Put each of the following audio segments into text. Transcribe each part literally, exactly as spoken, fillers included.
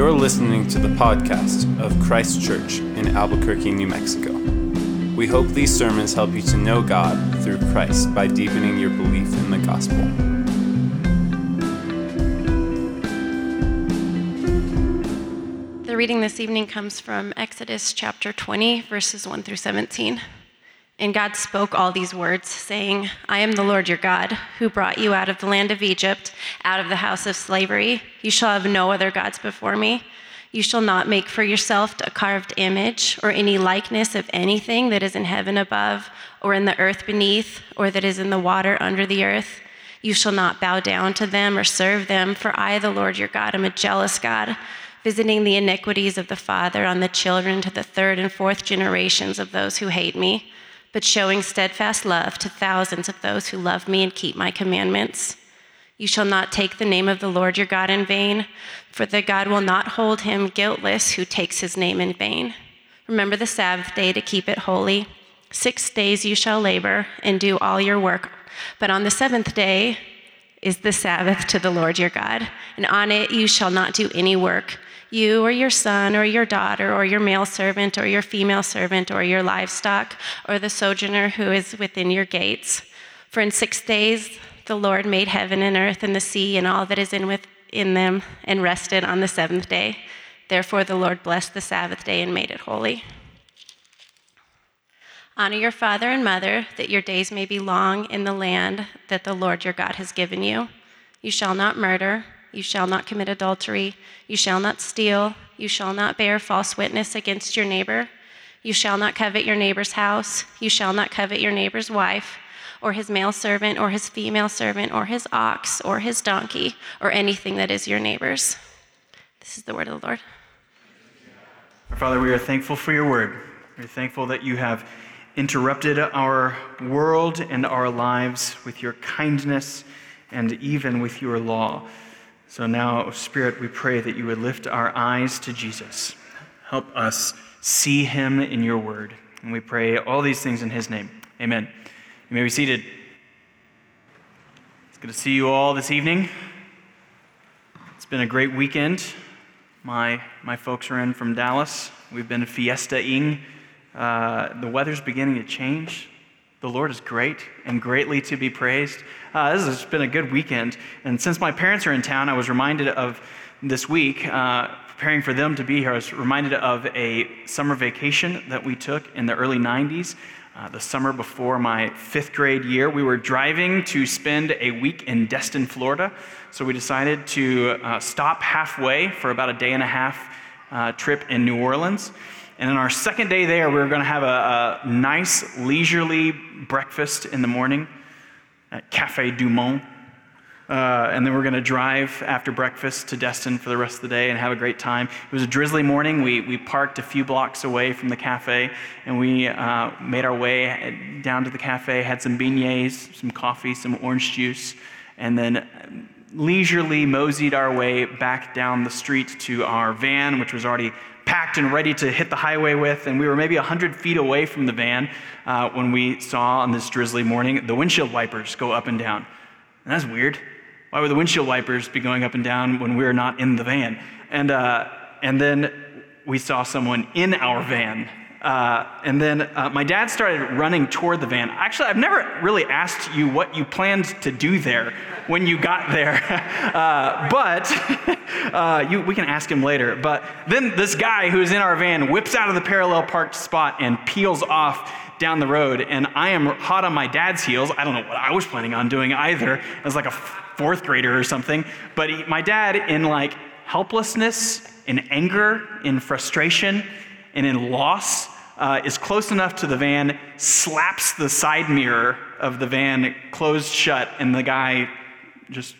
You're listening to the podcast of Christ Church in Albuquerque, New Mexico. We hope these sermons help you to know God through Christ by deepening your belief in the gospel. The reading this evening comes from Exodus chapter twenty, verses one through seventeen. And God spoke all these words, saying, I am the Lord your God, who brought you out of the land of Egypt, out of the house of slavery. You shall have no other gods before me. You shall not make for yourself a carved image or any likeness of anything that is in heaven above or in the earth beneath or that is in the water under the earth. You shall not bow down to them or serve them, for I, the Lord your God, am a jealous God, visiting the iniquities of the father on the children to the third and fourth generations of those who hate me, but showing steadfast love to thousands of those who love me and keep my commandments. You shall not take the name of the Lord your God in vain, for the God will not hold him guiltless who takes his name in vain. Remember the Sabbath day to keep it holy. Six days you shall labor and do all your work, but on the seventh day is the Sabbath to the Lord your God, and on it you shall not do any work, you or your son or your daughter or your male servant or your female servant or your livestock or the sojourner who is within your gates. For in six days the Lord made heaven and earth and the sea and all that is in within them, and rested on the seventh day. Therefore the Lord blessed the Sabbath day and made it holy. Honor your father and mother, that your days may be long in the land that the Lord your God has given you. You shall not murder. You shall not commit adultery. You shall not steal. You shall not bear false witness against your neighbor. You shall not covet your neighbor's house. You shall not covet your neighbor's wife, or his male servant, or his female servant, or his ox, or his donkey, or anything that is your neighbor's. This is the word of the Lord. Our Father, we are thankful for your word. We're thankful that you have interrupted our world and our lives with your kindness and even with your law. So now, O Spirit, we pray that you would lift our eyes to Jesus. Help us see him in your word. And we pray all these things in his name. Amen. You may be seated. It's good to see you all this evening. It's been a great weekend. My my folks are in from Dallas. We've been fiesta-ing. Uh, the weather's beginning to change. The Lord is great and greatly to be praised. Uh, this has been a good weekend. And since my parents are in town, I was reminded of this week, uh, preparing for them to be here, I was reminded of a summer vacation that we took in the early nineties. Uh, the summer before my fifth grade year, we were driving to spend a week in Destin, Florida. So we decided to uh, stop halfway for about a day and a half uh, trip in New Orleans. And on our second day there, we were going to have a, a nice, leisurely breakfast in the morning at Café du Mont. Uh, and then we were going to drive after breakfast to Destin for the rest of the day and have a great time. It was a drizzly morning. We we parked a few blocks away from the cafe, and we uh, made our way down to the cafe, had some beignets, some coffee, some orange juice, and then leisurely moseyed our way back down the street to our van, which was already packed and ready to hit the highway with, and we were maybe one hundred feet away from the van uh, when we saw on this drizzly morning the windshield wipers go up and down. And that's weird. Why would the windshield wipers be going up and down when we were not in the van? And uh, and then we saw someone in our van. Uh, and then uh, my dad started running toward the van. Actually, I've never really asked you what you planned to do there when you got there, uh, but uh, you, we can ask him later. But then this guy who is in our van whips out of the parallel parked spot and peels off down the road, and I am hot on my dad's heels. I don't know what I was planning on doing either. I was like a fourth grader or something. But he, my dad, in like helplessness, in anger, in frustration, and in loss, uh, is close enough to the van, slaps the side mirror of the van closed shut, and the guy just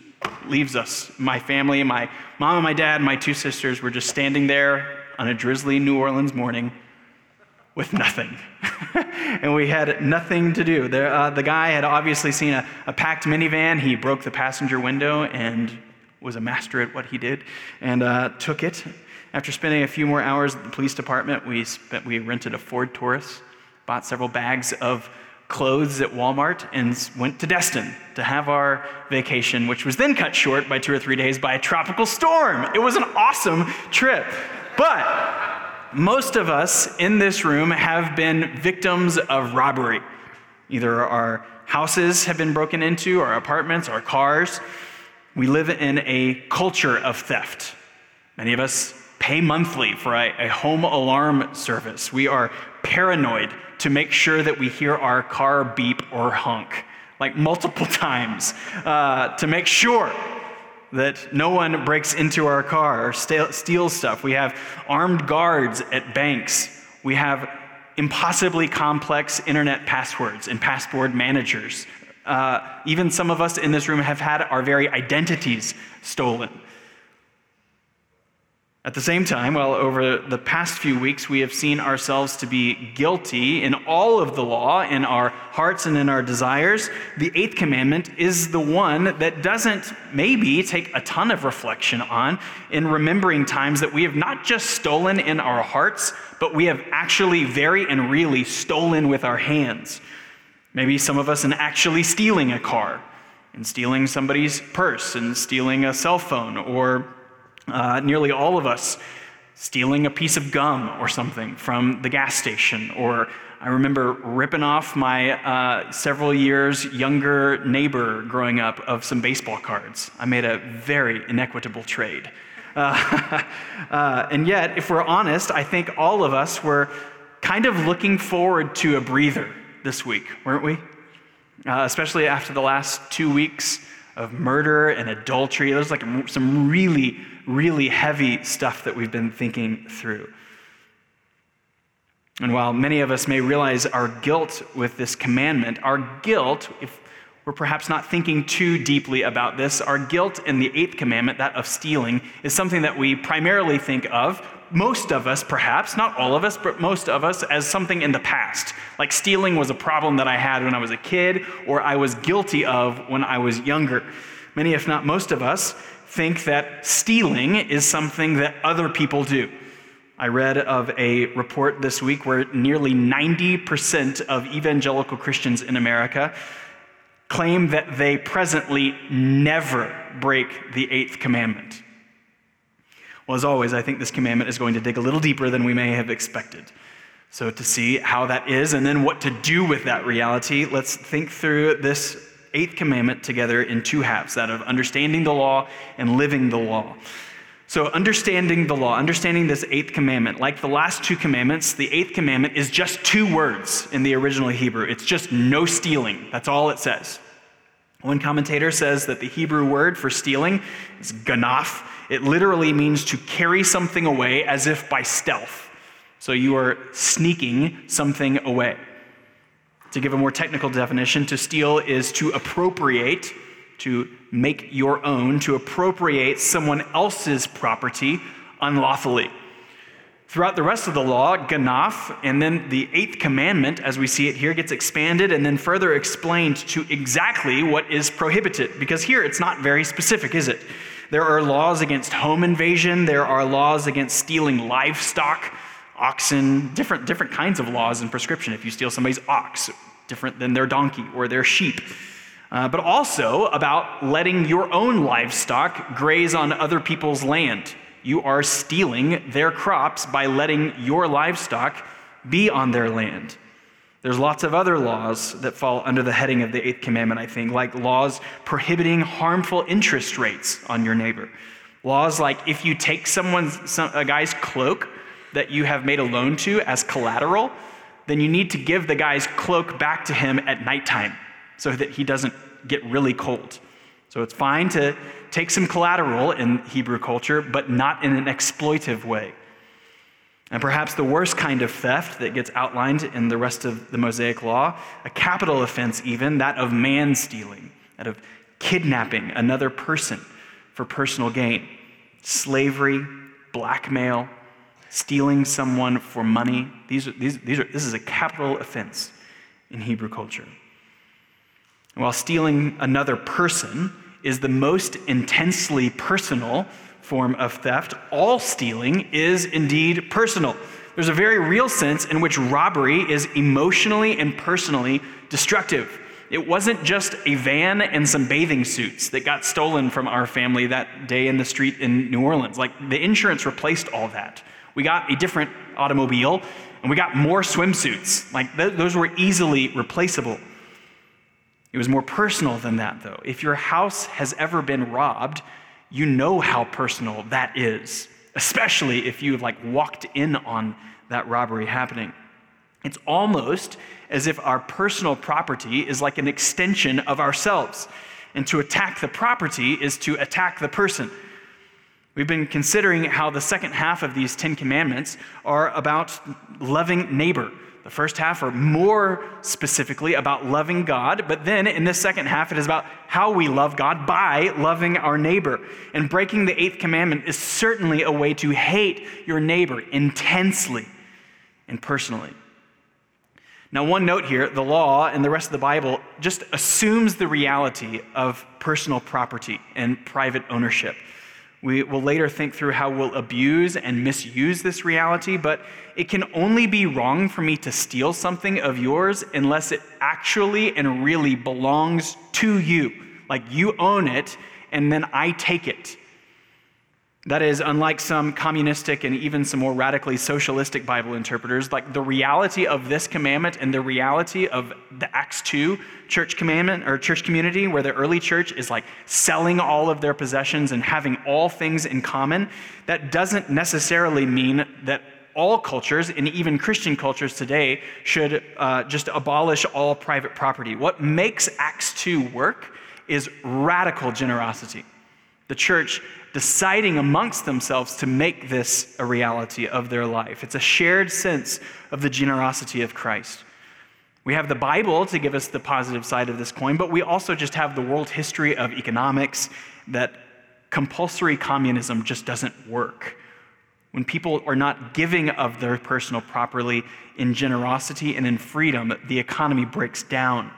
leaves us. My family, my mom and my dad, and my two sisters were just standing there on a drizzly New Orleans morning with nothing. And we had nothing to do. The, uh, the guy had obviously seen a, a packed minivan. He broke the passenger window and was a master at what he did and uh, took it. After spending a few more hours at the police department, we spent, we rented a Ford Taurus, bought several bags of clothes at Walmart and went to Destin to have our vacation, which was then cut short by two or three days by a tropical storm. It was an awesome trip. But most of us in this room have been victims of robbery. Either our houses have been broken into, our apartments, our cars. We live in a culture of theft. Many of us pay monthly for a, a home alarm service. We are paranoid to make sure that we hear our car beep or honk, like multiple times, uh, to make sure that no one breaks into our car or st- steals stuff. We have armed guards at banks. We have impossibly complex internet passwords and password managers. Uh, even some of us in this room have had our very identities stolen. At the same time, well, over the past few weeks, we have seen ourselves to be guilty in all of the law, in our hearts and in our desires. The eighth commandment is the one that doesn't maybe take a ton of reflection on in remembering times that we have not just stolen in our hearts, but we have actually very and really stolen with our hands. Maybe some of us in actually stealing a car and stealing somebody's purse and stealing a cell phone, or Uh, nearly all of us stealing a piece of gum or something from the gas station. Or I remember ripping off my uh, several years younger neighbor growing up of some baseball cards. I made a very inequitable trade. Uh, uh, and yet, if we're honest, I think all of us were kind of looking forward to a breather this week, weren't we? Uh, especially after the last two weeks of murder and adultery. There's like some really really heavy stuff that we've been thinking through. And while many of us may realize our guilt with this commandment, our guilt, if we're perhaps not thinking too deeply about this, our guilt in the eighth commandment, that of stealing, is something that we primarily think of, most of us perhaps, not all of us, but most of us, as something in the past. Like stealing was a problem that I had when I was a kid, or I was guilty of when I was younger. Many, if not most of us, think that stealing is something that other people do. I read of a report this week where nearly ninety percent of evangelical Christians in America claim that they presently never break the eighth commandment. Well, as always, I think this commandment is going to dig a little deeper than we may have expected. So to see how that is and then what to do with that reality, let's think through this eighth commandment together in two halves, that of understanding the law and living the law. So understanding the law, understanding this eighth commandment, like the last two commandments, the eighth commandment is just two words in the original Hebrew. It's just no stealing. That's all it says. One commentator says that the Hebrew word for stealing is ganaf. It literally means to carry something away as if by stealth. So you are sneaking something away. To give a more technical definition, to steal is to appropriate, to make your own, to appropriate someone else's property unlawfully. Throughout the rest of the law, ganaf, and then the eighth commandment, as we see it here, gets expanded and then further explained to exactly what is prohibited, because here it's not very specific, is it? There are laws against home invasion, there are laws against stealing livestock, oxen, different different kinds of laws and prescription. If you steal somebody's ox, different than their donkey or their sheep. Uh, but also about letting your own livestock graze on other people's land. You are stealing their crops by letting your livestock be on their land. There's lots of other laws that fall under the heading of the eighth commandment, I think, like laws prohibiting harmful interest rates on your neighbor. Laws like if you take someone's, some, a guy's cloak that you have made a loan to as collateral, then you need to give the guy's cloak back to him at nighttime so that he doesn't get really cold. So it's fine to take some collateral in Hebrew culture, but not in an exploitive way. And perhaps the worst kind of theft that gets outlined in the rest of the Mosaic Law, a capital offense even, that of man stealing, that of kidnapping another person for personal gain, slavery, blackmail, stealing someone for money. These are, these, these are, this is a capital offense in Hebrew culture. And while stealing another person is the most intensely personal form of theft, all stealing is indeed personal. There's a very real sense in which robbery is emotionally and personally destructive. It wasn't just a van and some bathing suits that got stolen from our family that day in the street in New Orleans. Like, the insurance replaced all that. We got a different automobile, and we got more swimsuits. Like, th- those were easily replaceable. It was more personal than that, though. If your house has ever been robbed, you know how personal that is, especially if you've, like, walked in on that robbery happening. It's almost as if our personal property is like an extension of ourselves, and to attack the property is to attack the person. We've been considering how the second half of these Ten Commandments are about loving neighbor. The first half are more specifically about loving God, but then in this second half, it is about how we love God by loving our neighbor. And breaking the eighth commandment is certainly a way to hate your neighbor intensely and personally. Now, one note here, the law and the rest of the Bible just assumes the reality of personal property and private ownership. We will later think through how we'll abuse and misuse this reality, but it can only be wrong for me to steal something of yours unless it actually and really belongs to you. Like, you own it, and then I take it. That is, unlike some communistic and even some more radically socialistic Bible interpreters, like, the reality of this commandment and the reality of the Acts two church commandment or church community, where the early church is like selling all of their possessions and having all things in common, that doesn't necessarily mean that all cultures and even Christian cultures today should uh, just abolish all private property. What makes Acts two work is radical generosity. The church deciding amongst themselves to make this a reality of their life. It's a shared sense of the generosity of Christ. We have the Bible to give us the positive side of this coin, but we also just have the world history of economics that compulsory communism just doesn't work. When people are not giving of their personal property in generosity and in freedom, the economy breaks down.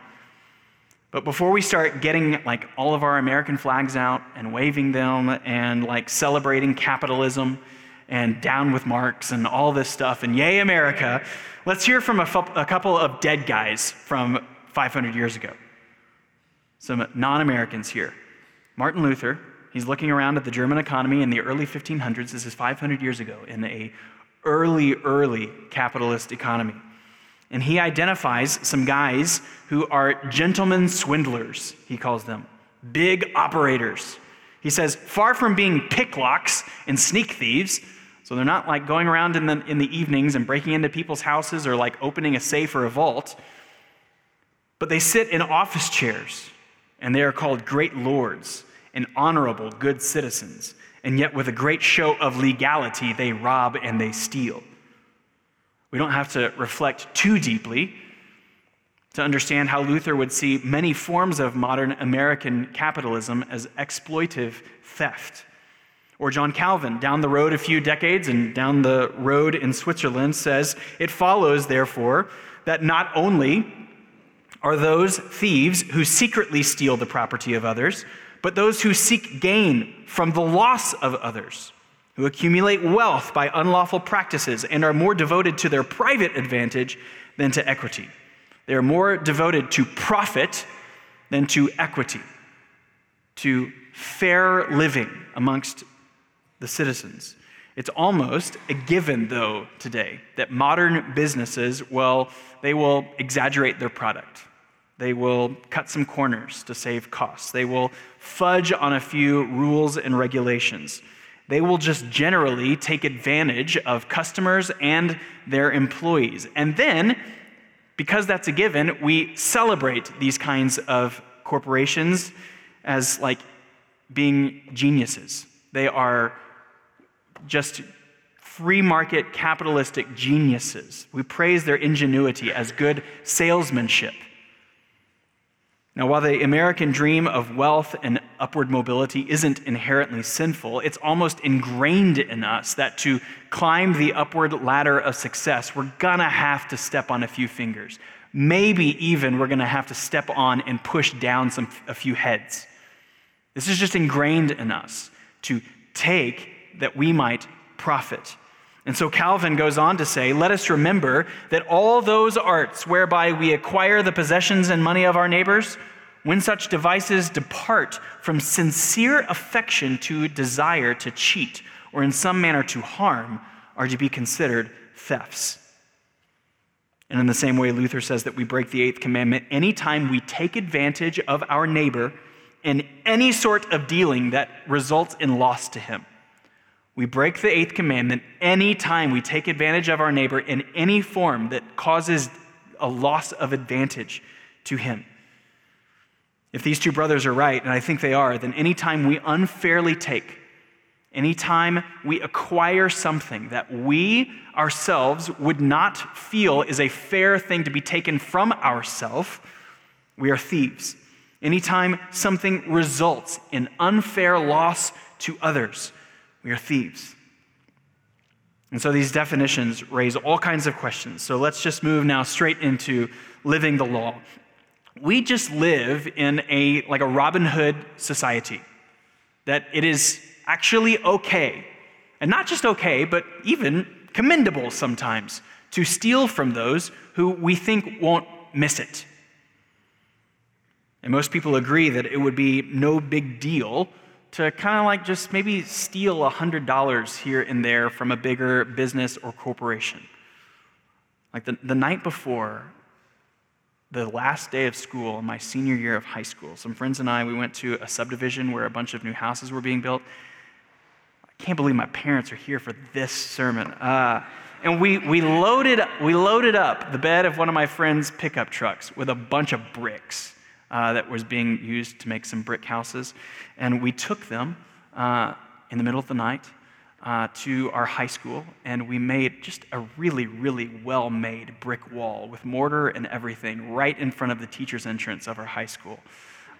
But before we start getting like all of our American flags out and waving them and like celebrating capitalism and down with Marx and all this stuff and yay America, let's hear from a, f- a couple of dead guys from five hundred years ago. Some non-Americans here. Martin Luther, he's looking around at the German economy in the early fifteen hundreds. This is five hundred years ago in a early, early capitalist economy. And he identifies some guys who are gentleman swindlers, he calls them, big operators. He says, far from being picklocks and sneak thieves, so they're not like going around in the, in the evenings and breaking into people's houses or like opening a safe or a vault, but they sit in office chairs and they are called great lords and honorable good citizens, and yet with a great show of legality, they rob and they steal. We don't have to reflect too deeply to understand how Luther would see many forms of modern American capitalism as exploitive theft. Or John Calvin, down the road a few decades and down the road in Switzerland, says, it follows, therefore, that not only are those thieves who secretly steal the property of others, but those who seek gain from the loss of others, who accumulate wealth by unlawful practices and are more devoted to their private advantage than to equity. They are more devoted to profit than to equity, to fair living amongst the citizens. It's almost a given, though, today that modern businesses, well, they will exaggerate their product. They will cut some corners to save costs. They will fudge on a few rules and regulations. They will just generally take advantage of customers and their employees. And then, because that's a given, we celebrate these kinds of corporations as like being geniuses. They are just free market capitalistic geniuses. We praise their ingenuity as good salesmanship. Now, while the American dream of wealth and upward mobility isn't inherently sinful, it's almost ingrained in us that to climb the upward ladder of success, we're gonna have to step on a few fingers. Maybe even we're gonna have to step on and push down some a few heads. This is just ingrained in us to take that we might profit. And so Calvin goes on to say, let us remember that all those arts whereby we acquire the possessions and money of our neighbors, when such devices depart from sincere affection to desire to cheat or in some manner to harm, are to be considered thefts. And in the same way, Luther says that we break the eighth commandment anytime we take advantage of our neighbor in any sort of dealing that results in loss to him. We break the eighth commandment anytime we take advantage of our neighbor in any form that causes a loss of advantage to him. If these two brothers are right, and I think they are, then anytime we unfairly take, anytime we acquire something that we ourselves would not feel is a fair thing to be taken from ourselves, we are thieves. Anytime something results in unfair loss to others, we are thieves. And so these definitions raise all kinds of questions. So let's just move now straight into living the law. We just live in a like a Robin Hood society, that it is actually okay, and not just okay, but even commendable sometimes, to steal from those who we think won't miss it. And most people agree that it would be no big deal to kind of like just maybe steal one hundred dollars here and there from a bigger business or corporation. Like the, the night before the last day of school, my senior year of high school, some friends and I, we went to a subdivision where a bunch of new houses were being built. I can't believe my parents are here for this sermon. Uh, and we we loaded we loaded up the bed of one of my friend's pickup trucks with a bunch of bricks. Uh, that was being used to make some brick houses. And we took them uh, in the middle of the night uh, to our high school, and we made just a really, really well-made brick wall with mortar and everything right in front of the teacher's entrance of our high school.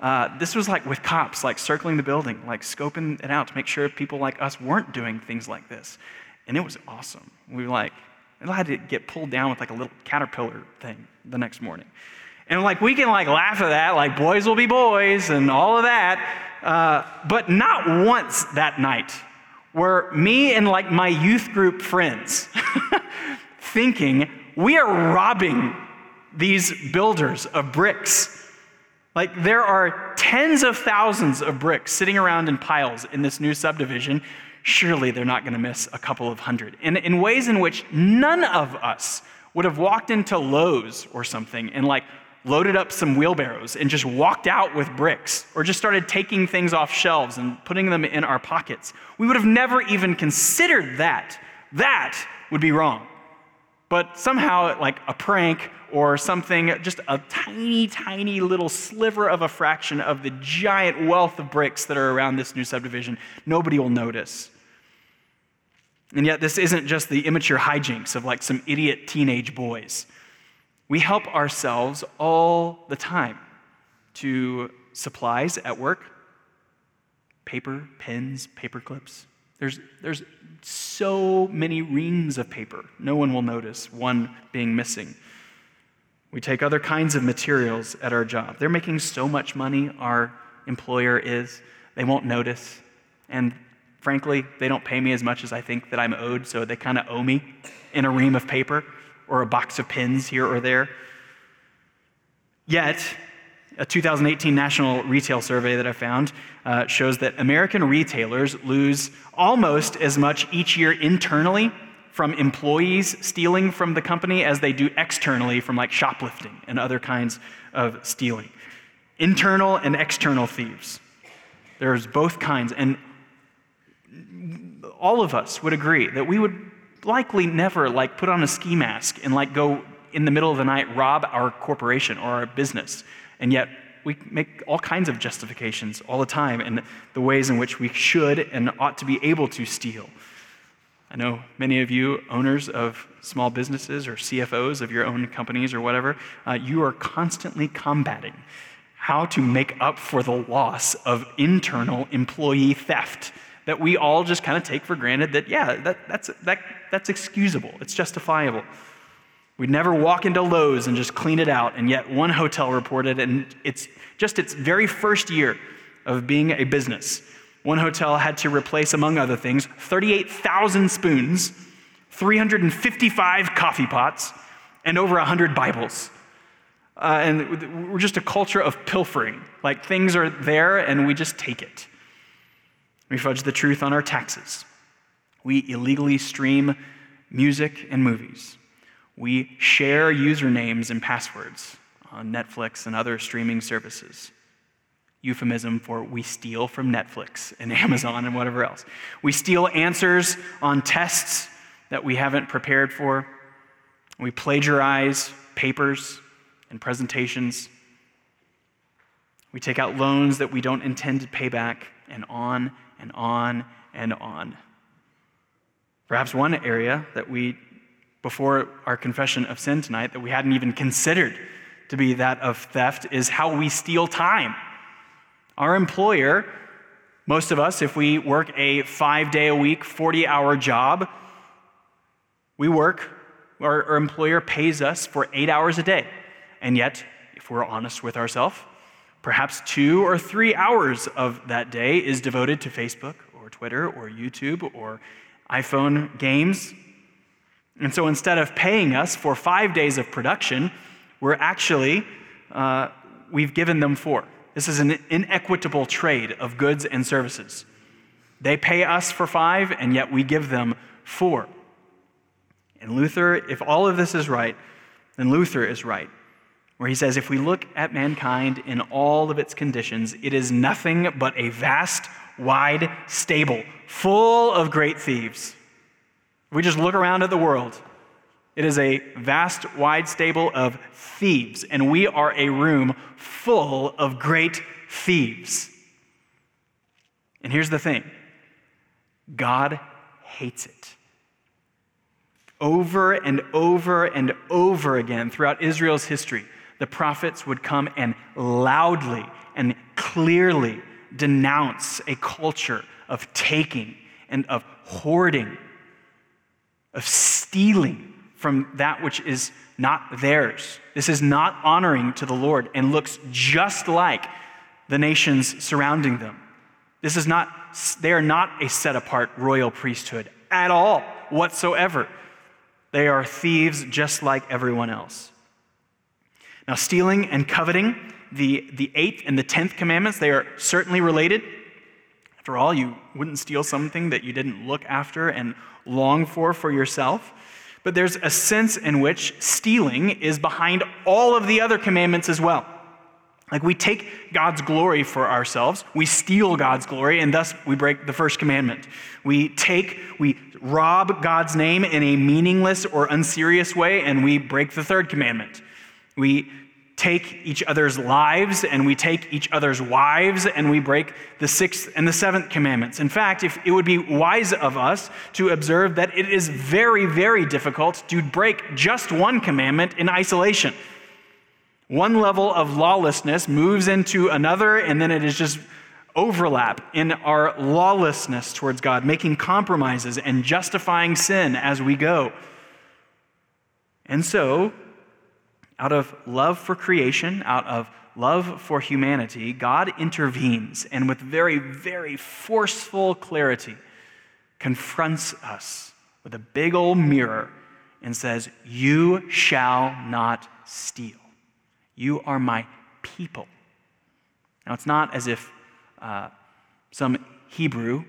Uh, this was like with cops, like circling the building, like scoping it out to make sure people like us weren't doing things like this. And it was awesome. We like, it had to get pulled down with like a little caterpillar thing the next morning. And like we can like laugh at that, like boys will be boys and all of that, uh, but not once that night were me and like my youth group friends thinking we are robbing these builders of bricks. Like there are tens of thousands of bricks sitting around in piles in this new subdivision. Surely they're not going to miss a couple of hundred. And in ways in which none of us would have walked into Lowe's or something and like loaded up some wheelbarrows and just walked out with bricks, or just started taking things off shelves and putting them in our pockets. We would have never even considered that. That would be wrong. But somehow, like a prank or something, just a tiny, tiny little sliver of a fraction of the giant wealth of bricks that are around this new subdivision, nobody will notice. And yet this isn't just the immature hijinks of like some idiot teenage boys. We help ourselves all the time to supplies at work, paper, pens, paper clips. There's, there's so many reams of paper. No one will notice one being missing. We take other kinds of materials at our job. They're making so much money, our employer is, they won't notice. And frankly, they don't pay me as much as I think that I'm owed, so they kind of owe me in a ream of paper or a box of pins here or there. Yet, a two thousand eighteen national retail survey that I found uh, shows that American retailers lose almost as much each year internally from employees stealing from the company as they do externally from like shoplifting and other kinds of stealing. Internal and external thieves. There's both kinds, and all of us would agree that we would likely never like put on a ski mask and like go in the middle of the night rob our corporation or our business. And yet we make all kinds of justifications all the time in the ways in which we should and ought to be able to steal. I know many of you owners of small businesses or C F Os of your own companies or whatever, uh, you are constantly combating how to make up for the loss of internal employee theft that we all just kind of take for granted that, yeah, that, that's that that's excusable. It's justifiable. We'd never walk into Lowe's and just clean it out, and yet one hotel reported, and it's just its very first year of being a business, one hotel had to replace, among other things, thirty-eight thousand spoons, three hundred fifty-five coffee pots, and over one hundred Bibles. Uh, and we're just a culture of pilfering. Like, things are there, and we just take it. We fudge the truth on our taxes. We illegally stream music and movies. We share usernames and passwords on Netflix and other streaming services. Euphemism for we steal from Netflix and Amazon and whatever else. We steal answers on tests that we haven't prepared for. We plagiarize papers and presentations. We take out loans that we don't intend to pay back, and on and on and on. Perhaps one area that we, before our confession of sin tonight, that we hadn't even considered to be that of theft is how we steal time. Our employer, most of us, if we work a five-day-a-week, forty-hour job, we work, our, our employer pays us for eight hours a day. And yet, if we're honest with ourselves, perhaps two or three hours of that day is devoted to Facebook or Twitter or YouTube or iPhone games. And so instead of paying us for five days of production, we're actually, uh, we've given them four. This is an inequitable trade of goods and services. They pay us for five, and yet we give them four. And Luther, if all of this is right, then Luther is right, where he says, if we look at mankind in all of its conditions, it is nothing but a vast, wide stable full of great thieves. If we just look around at the world, it is a vast, wide stable of thieves, and we are a room full of great thieves. And here's the thing. God hates it. Over and over and over again throughout Israel's history, the prophets would come and loudly and clearly denounce a culture of taking and of hoarding, of stealing from that which is not theirs. This is not honoring to the Lord and looks just like the nations surrounding them. This is not, they are not a set-apart royal priesthood at all whatsoever. They are thieves just like everyone else. Now, stealing and coveting, the, the eighth and the tenth commandments, they are certainly related. After all, you wouldn't steal something that you didn't look after and long for for yourself. But there's a sense in which stealing is behind all of the other commandments as well. Like, we take God's glory for ourselves, we steal God's glory, and thus we break the first commandment. We take, we rob God's name in a meaningless or unserious way, and we break the third commandment. We take each other's lives, and we take each other's wives, and we break the sixth and the seventh commandments. In fact, if it would be wise of us to observe that it is very, very difficult to break just one commandment in isolation. One level of lawlessness moves into another, and then it is just overlap in our lawlessness towards God, making compromises and justifying sin as we go. And so, out of love for creation, out of love for humanity, God intervenes and with very, very forceful clarity confronts us with a big old mirror and says, "You shall not steal. You are my people." Now, it's not as if uh, some Hebrew,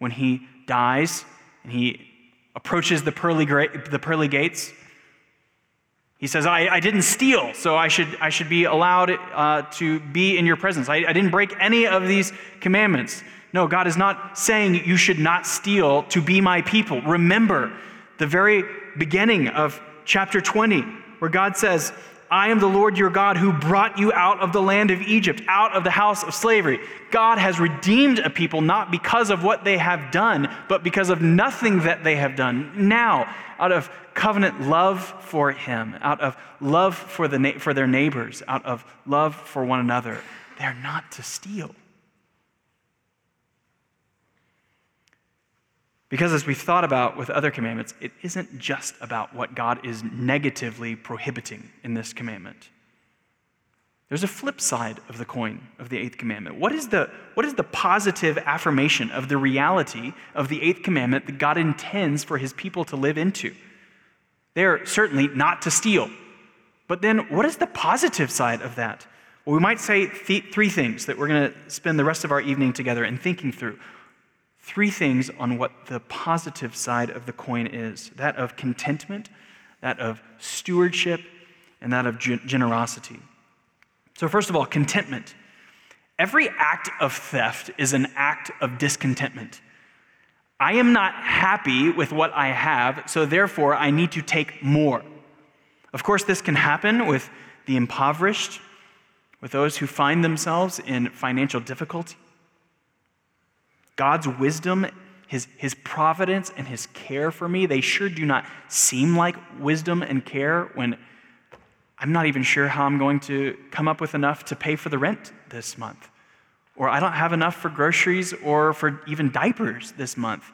when he dies and he approaches the pearly, gra- the pearly gates, he says, I, I didn't steal, so I should I should be allowed uh, to be in your presence. I, I didn't break any of these commandments. No, God is not saying you should not steal to be my people. Remember the very beginning of chapter twenty, where God says, I am the Lord your God who brought you out of the land of Egypt, out of the house of slavery. God has redeemed a people not because of what they have done, but because of nothing that they have done. Now, out of covenant love for him, out of love for the na- for their neighbors, out of love for one another, they're not to steal. Because as we've thought about with other commandments, it isn't just about what God is negatively prohibiting in this commandment. There's a flip side of the coin of the Eighth Commandment. What is the, what is the positive affirmation of the reality of the Eighth Commandment that God intends for his people to live into? They're certainly not to steal. But then what is the positive side of that? Well, we might say th- three things that we're going to spend the rest of our evening together and thinking through. Three things on what the positive side of the coin is. That of contentment, that of stewardship, and that of gen- generosity. So first of all, contentment. Every act of theft is an act of discontentment. I am not happy with what I have, so therefore I need to take more. Of course, this can happen with the impoverished, with those who find themselves in financial difficulty. God's wisdom, his, his providence, and his care for me, they sure do not seem like wisdom and care when I'm not even sure how I'm going to come up with enough to pay for the rent this month, or I don't have enough for groceries or for even diapers this month.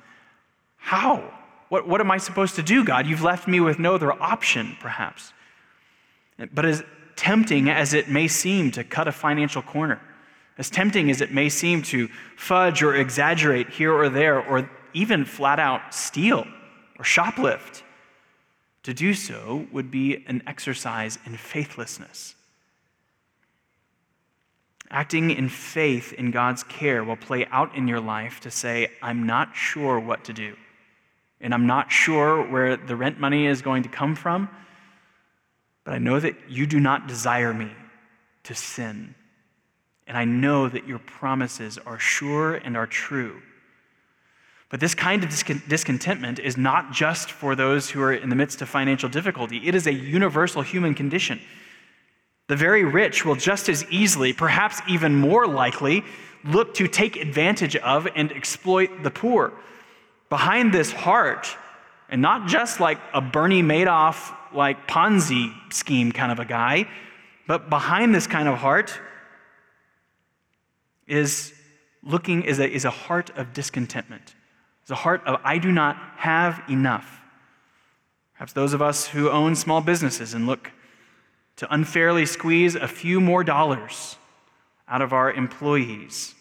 How? What, what am I supposed to do, God? You've left me with no other option, perhaps. But as tempting as it may seem to cut a financial corner, as tempting as it may seem to fudge or exaggerate here or there, or even flat out steal or shoplift, to do so would be an exercise in faithlessness. Acting in faith in God's care will play out in your life to say, I'm not sure what to do, and I'm not sure where the rent money is going to come from, but I know that you do not desire me to sin, and I know that your promises are sure and are true. But this kind of discontentment is not just for those who are in the midst of financial difficulty. It is a universal human condition. The very rich will just as easily, perhaps even more likely, look to take advantage of and exploit the poor. Behind this heart, and not just like a Bernie Madoff, like Ponzi scheme kind of a guy, but behind this kind of heart is looking is a, is a heart of discontentment. It's a heart of, I do not have enough. Perhaps those of us who own small businesses and look to unfairly squeeze a few more dollars out of our employees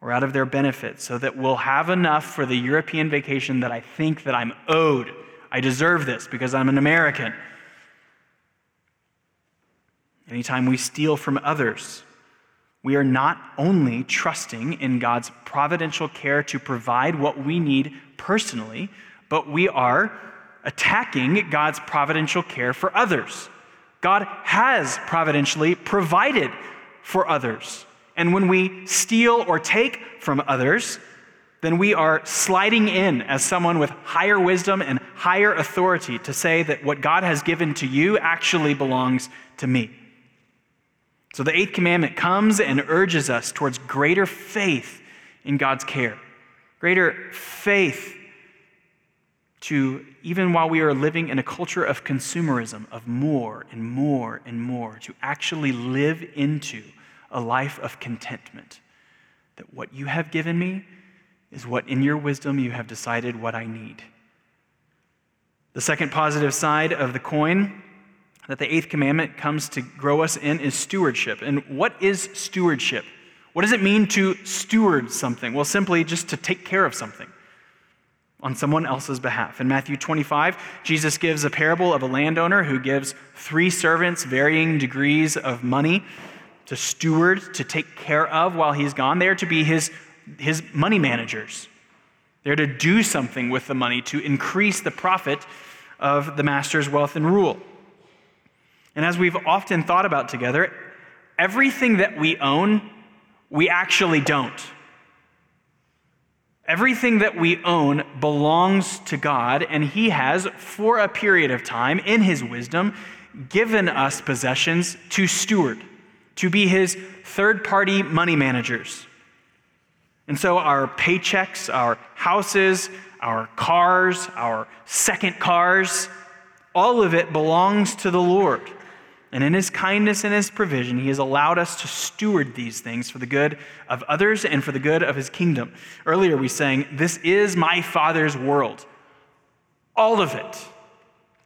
or out of their benefits so that we'll have enough for the European vacation that I think that I'm owed. I deserve this because I'm an American. Anytime we steal from others, we are not only trusting in God's providential care to provide what we need personally, but we are attacking God's providential care for others. God has providentially provided for others. And when we steal or take from others, then we are sliding in as someone with higher wisdom and higher authority to say that what God has given to you actually belongs to me. So the Eighth Commandment comes and urges us towards greater faith in God's care, greater faith to, even while we are living in a culture of consumerism, of more and more and more, to actually live into a life of contentment, that what you have given me is what in your wisdom you have decided what I need. The second positive side of the coin that the Eighth Commandment comes to grow us in is stewardship. And what is stewardship? What does it mean to steward something? Well, simply just to take care of something on someone else's behalf. In Matthew twenty-five, Jesus gives a parable of a landowner who gives three servants varying degrees of money to steward, to take care of while he's gone. They are to be his, his money managers. They're to do something with the money to increase the profit of the master's wealth and rule. And as we've often thought about together, everything that we own, we actually don't. Everything that we own belongs to God, and he has, for a period of time, in his wisdom, given us possessions to steward, to be his third-party money managers. And so our paychecks, our houses, our cars, our second cars, all of it belongs to the Lord. And in his kindness and his provision, he has allowed us to steward these things for the good of others and for the good of his kingdom. Earlier we sang, this is my Father's world. All of it.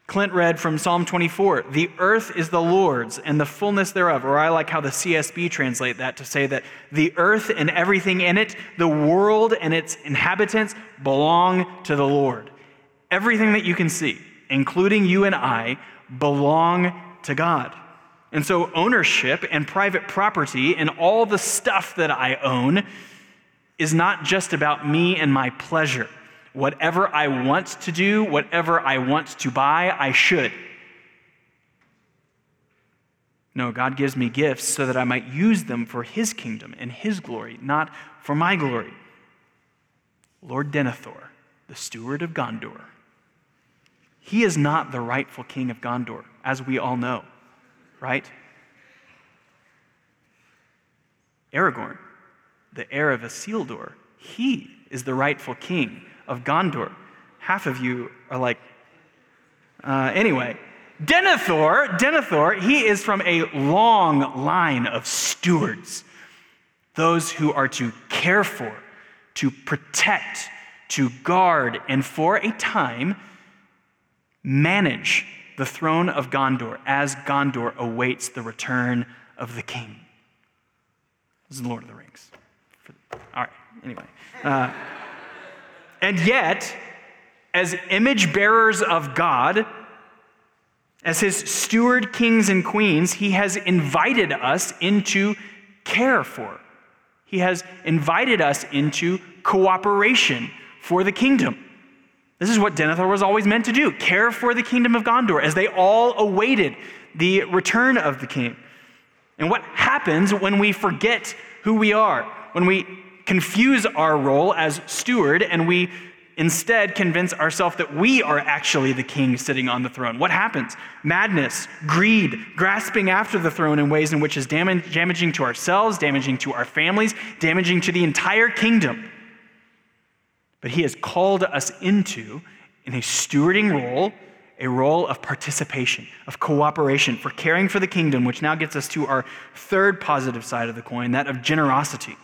Clint read from Psalm twenty-four, the earth is the Lord's and the fullness thereof. Or I like how the C S B translate that to say that the earth and everything in it, the world and its inhabitants belong to the Lord. Everything that you can see, including you and I, belong to God. And so ownership and private property and all the stuff that I own is not just about me and my pleasure. Whatever I want to do, whatever I want to buy, I should. No, God gives me gifts so that I might use them for his kingdom and his glory, not for my glory. Lord Denethor, the steward of Gondor, he is not the rightful king of Gondor, as we all know, right? Aragorn, the heir of Isildur, he is the rightful king of Gondor. Half of you are like, uh, anyway. Denethor, Denethor, he is from a long line of stewards, those who are to care for, to protect, to guard, and for a time, manage the throne of Gondor as Gondor awaits the return of the king. This is the Lord of the Rings. All right, anyway. Uh, and yet, as image bearers of God, as his steward kings and queens, he has invited us into care for. He has invited us into cooperation for the kingdom. This is what Denethor was always meant to do, care for the kingdom of Gondor as they all awaited the return of the king. And what happens when we forget who we are, when we confuse our role as steward and we instead convince ourselves that we are actually the king sitting on the throne? What happens? Madness, greed, grasping after the throne in ways in which is damage, damaging to ourselves, damaging to our families, damaging to the entire kingdom. But he has called us into, in a stewarding role, a role of participation, of cooperation, for caring for the kingdom, which now gets us to our third positive side of the coin, that of generosity.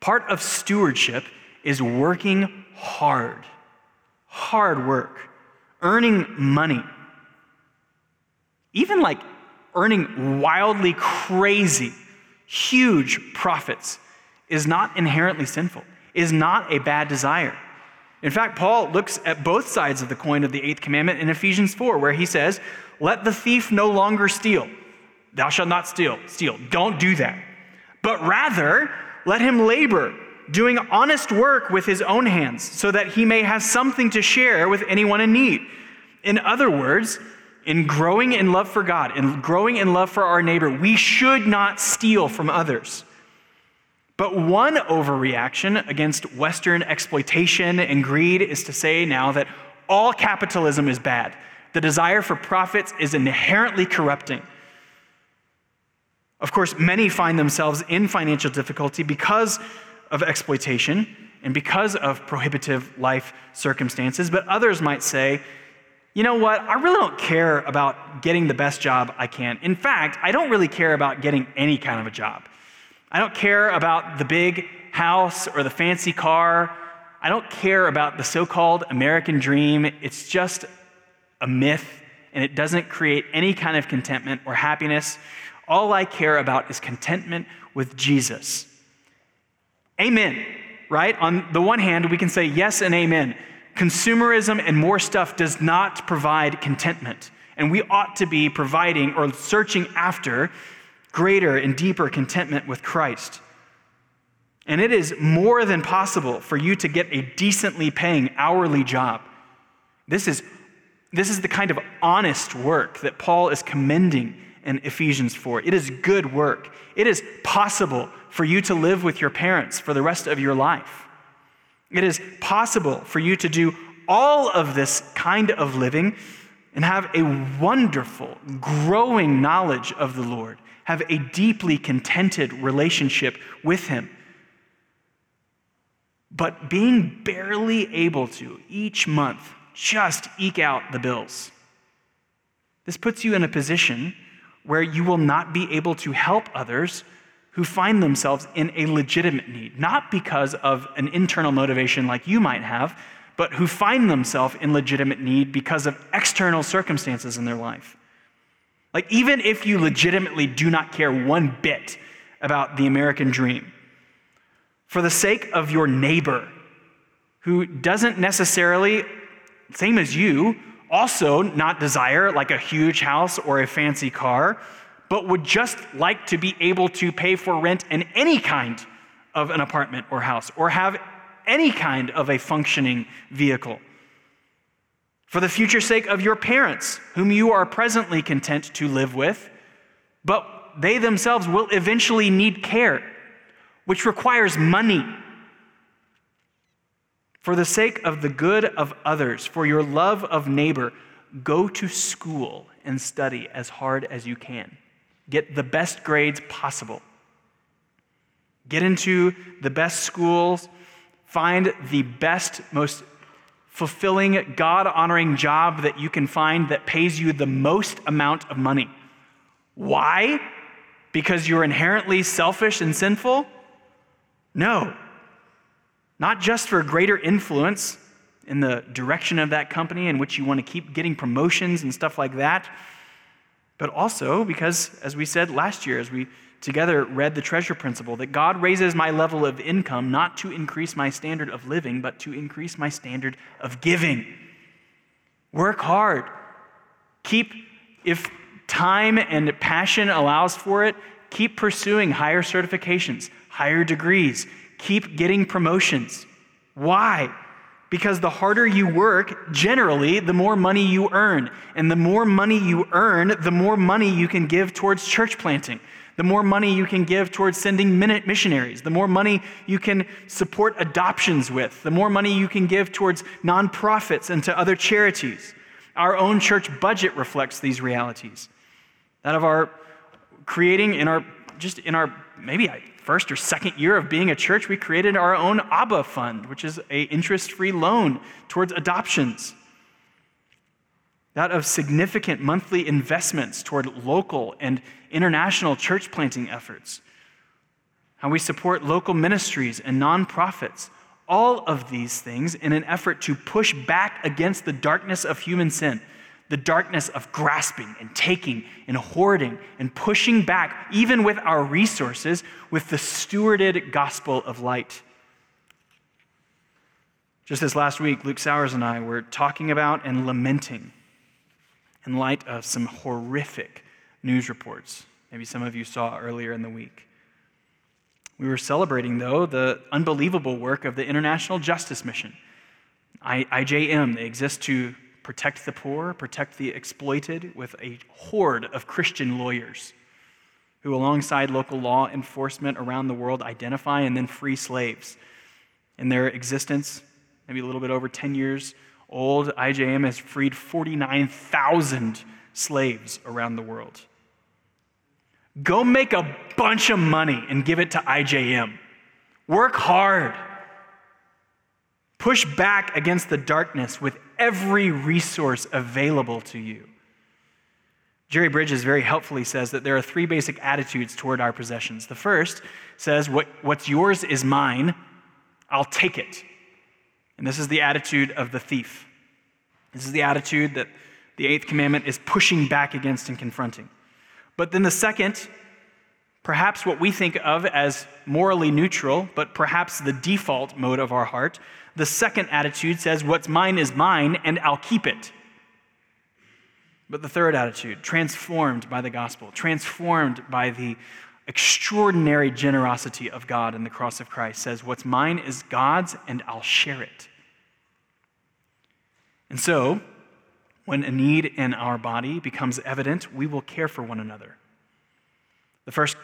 Part of stewardship is working hard, hard work, earning money, even like earning wildly crazy, huge profits is not inherently sinful. Is not a bad desire. In fact, Paul looks at both sides of the coin of the eighth commandment in Ephesians four, where he says, let the thief no longer steal. Thou shalt not steal. Steal. Don't do that. But rather, let him labor, doing honest work with his own hands, so that he may have something to share with anyone in need. In other words, in growing in love for God, in growing in love for our neighbor, we should not steal from others. But one overreaction against Western exploitation and greed is to say now that all capitalism is bad. The desire for profits is inherently corrupting. Of course, many find themselves in financial difficulty because of exploitation and because of prohibitive life circumstances, but others might say, you know what, I really don't care about getting the best job I can. In fact, I don't really care about getting any kind of a job. I don't care about the big house or the fancy car. I don't care about the so-called American dream. It's just a myth, and it doesn't create any kind of contentment or happiness. All I care about is contentment with Jesus. Amen, right? On the one hand, we can say yes and amen. Consumerism and more stuff does not provide contentment, and we ought to be providing or searching after greater and deeper contentment with Christ. And it is more than possible for you to get a decently paying hourly job. This is, this is the kind of honest work that Paul is commending in Ephesians four. It is good work. It is possible for you to live with your parents for the rest of your life. It is possible for you to do all of this kind of living and have a wonderful, growing knowledge of the Lord, have a deeply contented relationship with him. But being barely able to, each month, just eke out the bills. This puts you in a position where you will not be able to help others who find themselves in a legitimate need, not because of an internal motivation like you might have, but who find themselves in legitimate need because of external circumstances in their life. Like, even if you legitimately do not care one bit about the American dream, for the sake of your neighbor who doesn't necessarily, same as you, also not desire like a huge house or a fancy car, but would just like to be able to pay for rent in any kind of an apartment or house, or have any kind of a functioning vehicle. For the future sake of your parents, whom you are presently content to live with, but they themselves will eventually need care, which requires money. For the sake of the good of others, for your love of neighbor, go to school and study as hard as you can. Get the best grades possible. Get into the best schools. Find the best, most fulfilling, God-honoring job that you can find that pays you the most amount of money. Why? Because you're inherently selfish and sinful? No. Not just for greater influence in the direction of that company in which you want to keep getting promotions and stuff like that, but also because, as we said last year, as we together read the treasure principle, that God raises my level of income not to increase my standard of living, but to increase my standard of giving. Work hard. Keep, if time and passion allows for it, keep pursuing higher certifications, higher degrees. Keep getting promotions. Why? Because the harder you work, generally, the more money you earn. And the more money you earn, the more money you can give towards church planting. The more money you can give towards sending missionaries. The more money you can support adoptions with. The more money you can give towards nonprofits and to other charities. Our own church budget reflects these realities. That of our creating in our, just in our, maybe I, first or second year of being a church, we created our own ABBA fund, which is an interest-free loan towards adoptions. That of significant monthly investments toward local and international church planting efforts. How we support local ministries and nonprofits. All of these things in an effort to push back against the darkness of human sin. The darkness of grasping and taking and hoarding and pushing back, even with our resources, with the stewarded gospel of light. Just this last week, Luke Sowers and I were talking about and lamenting in light of some horrific news reports, maybe some of you saw earlier in the week. We were celebrating, though, the unbelievable work of the International Justice Mission. I J M, they exist to protect the poor, protect the exploited, with a horde of Christian lawyers who, alongside local law enforcement around the world, identify and then free slaves. In their existence, maybe a little bit over ten years old, I J M has freed forty-nine thousand slaves around the world. Go make a bunch of money and give it to I J M. Work hard. Push back against the darkness with every resource available to you. Jerry Bridges very helpfully says that there are three basic attitudes toward our possessions. The first says, what, what's yours is mine, I'll take it. And this is the attitude of the thief. This is the attitude that the eighth commandment is pushing back against and confronting. But then the second, perhaps what we think of as morally neutral, but perhaps the default mode of our heart, the second attitude says, what's mine is mine, and I'll keep it. But the third attitude, transformed by the gospel, transformed by the extraordinary generosity of God in the cross of Christ, says, what's mine is God's, and I'll share it. And so, when a need in our body becomes evident, we will care for one another. The first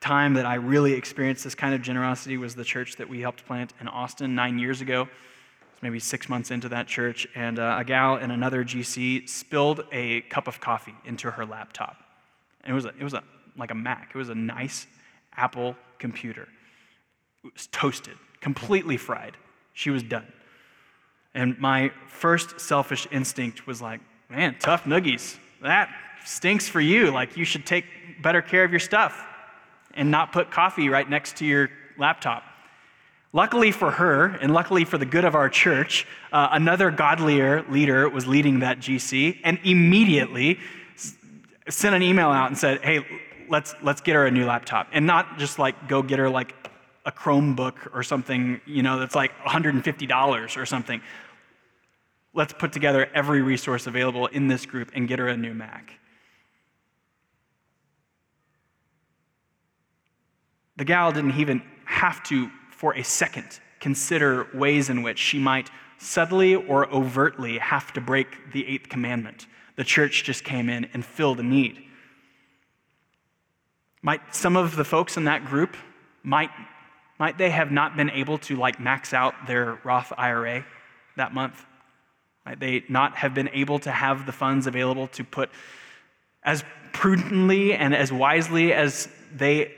time that I really experienced this kind of generosity was the church that we helped plant in Austin nine years ago. It was maybe six months into that church, and uh, a gal and another G C spilled a cup of coffee into her laptop. And it was a, it was a, like a Mac. It was a nice Apple computer. It was toasted, completely fried. She was done. And my first selfish instinct was like, man, tough noogies. That stinks for you. Like, you should take better care of your stuff and not put coffee right next to your laptop. Luckily for her, and luckily for the good of our church, uh, another godlier leader was leading that G C and immediately sent an email out and said, hey, let's let's get her a new laptop. And not just like go get her like a Chromebook or something, you know, that's like one hundred fifty dollars or something. Let's put together every resource available in this group and get her a new Mac. The gal didn't even have to, for a second, consider ways in which she might subtly or overtly have to break the eighth commandment. The church just came in and filled a need. Might some of the folks in that group, might, might they have not been able to like max out their Roth I R A that month? Might they not have been able to have the funds available to put as prudently and as wisely as they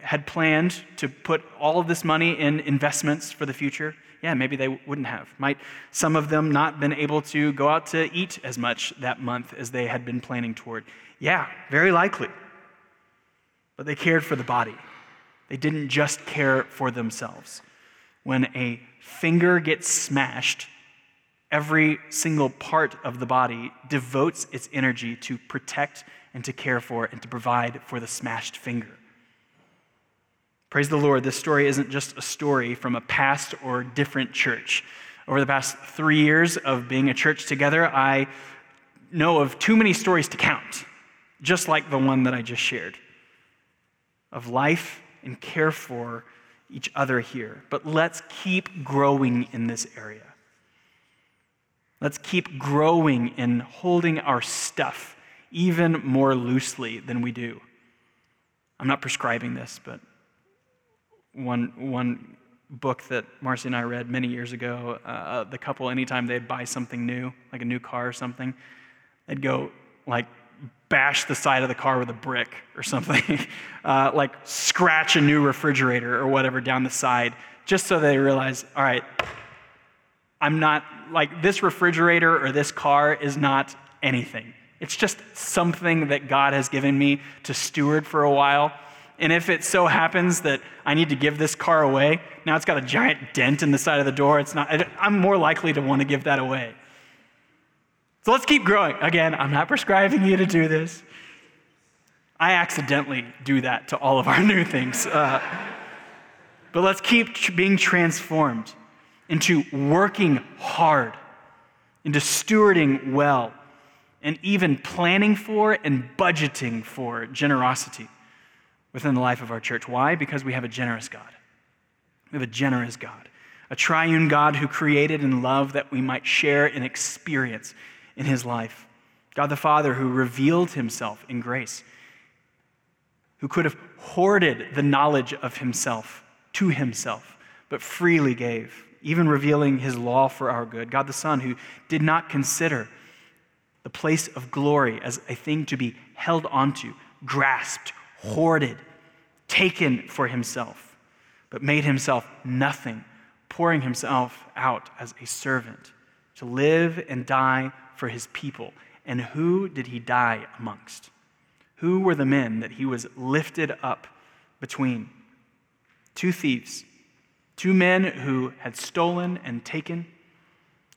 had planned to put all of this money in investments for the future? Yeah, maybe they wouldn't have. Might some of them not been able to go out to eat as much that month as they had been planning toward? Yeah, very likely. But they cared for the body. They didn't just care for themselves. When a finger gets smashed, every single part of the body devotes its energy to protect and to care for and to provide for the smashed finger. Praise the Lord, this story isn't just a story from a past or different church. Over the past three years of being a church together, I know of too many stories to count, just like the one that I just shared, of life and care for each other here. But let's keep growing in this area. Let's keep growing in holding our stuff even more loosely than we do. I'm not prescribing this, but One one book that Marcy and I read many years ago, uh, the couple, anytime they'd buy something new, like a new car or something, they'd go like bash the side of the car with a brick or something, uh, like scratch a new refrigerator or whatever down the side, just so they realize, all right, I'm not, like this refrigerator or this car is not anything. It's just something that God has given me to steward for a while. And if it so happens that I need to give this car away, now it's got a giant dent in the side of the door. It's not. I'm more likely to want to give that away. So let's keep growing. Again, I'm not prescribing you to do this. I accidentally do that to all of our new things. Uh, but let's keep tr- being transformed into working hard, into stewarding well, and even planning for and budgeting for generosity within the life of our church. Why? Because we have a generous God. We have a generous God, a triune God who created in love that we might share and experience in his life. God the Father who revealed himself in grace, who could have hoarded the knowledge of himself to himself, but freely gave, even revealing his law for our good. God the Son who did not consider the place of glory as a thing to be held onto, grasped, hoarded, taken for himself, but made himself nothing, pouring himself out as a servant to live and die for his people. And who did he die amongst? Who were the men that he was lifted up between? Two thieves, two men who had stolen and taken,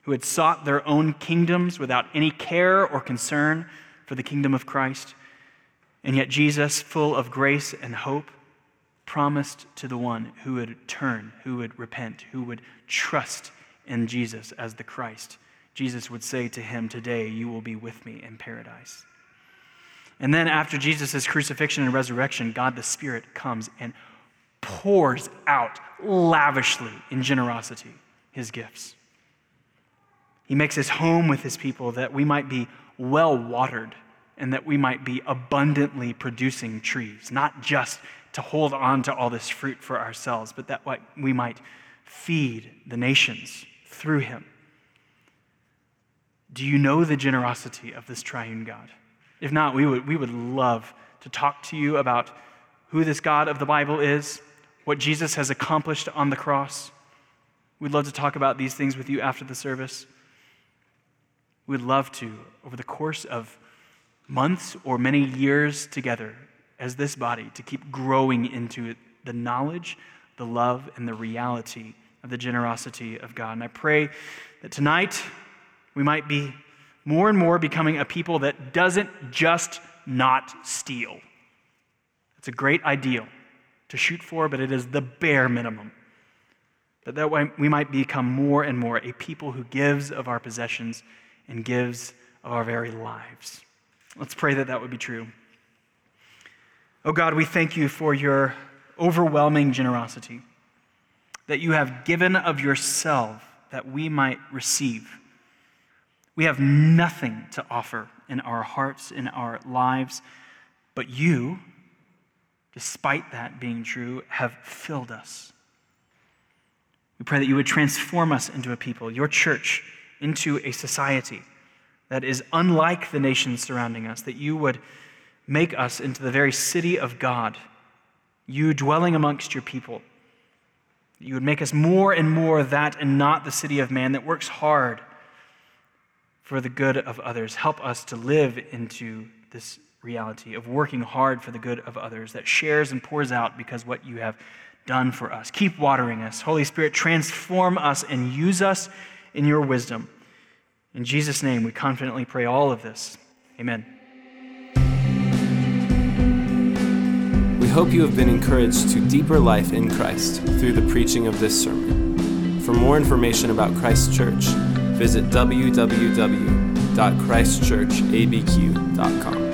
who had sought their own kingdoms without any care or concern for the kingdom of Christ. And yet Jesus, full of grace and hope, promised to the one who would turn, who would repent, who would trust in Jesus as the Christ. Jesus would say to him, today you will be with me in paradise. And then after Jesus' crucifixion and resurrection, God the Spirit comes and pours out lavishly in generosity his gifts. He makes his home with his people that we might be well-watered and that we might be abundantly producing trees, not just to hold on to all this fruit for ourselves, but that we might feed the nations through him. Do you know the generosity of this triune God? If not, we would, we would love to talk to you about who this God of the Bible is, what Jesus has accomplished on the cross. We'd love to talk about these things with you after the service. We'd love to, over the course of months or many years together as this body, to keep growing into the knowledge the love and the reality of the generosity of God. And I pray that tonight we might be more and more becoming a people that doesn't just not steal. It's a great ideal to shoot for, but it is the bare minimum. That that way we might become more and more a people who gives of our possessions and gives of our very lives. Let's pray that that would be true. Oh God, we thank you for your overwhelming generosity, that you have given of yourself that we might receive. We have nothing to offer in our hearts, in our lives, but you, despite that being true, have filled us. We pray that you would transform us into a people, your church, into a society that is unlike the nations surrounding us, that you would make us into the very city of God, you dwelling amongst your people. You would make us more and more that and not the city of man that works hard for the good of others. Help us to live into this reality of working hard for the good of others that shares and pours out because what you have done for us. Keep watering us. Holy Spirit, transform us and use us in your wisdom. In Jesus' name, we confidently pray all of this. Amen. We hope you have been encouraged to deeper life in Christ through the preaching of this sermon. For more information about Christ Church, visit w w w dot christ church a b q dot com.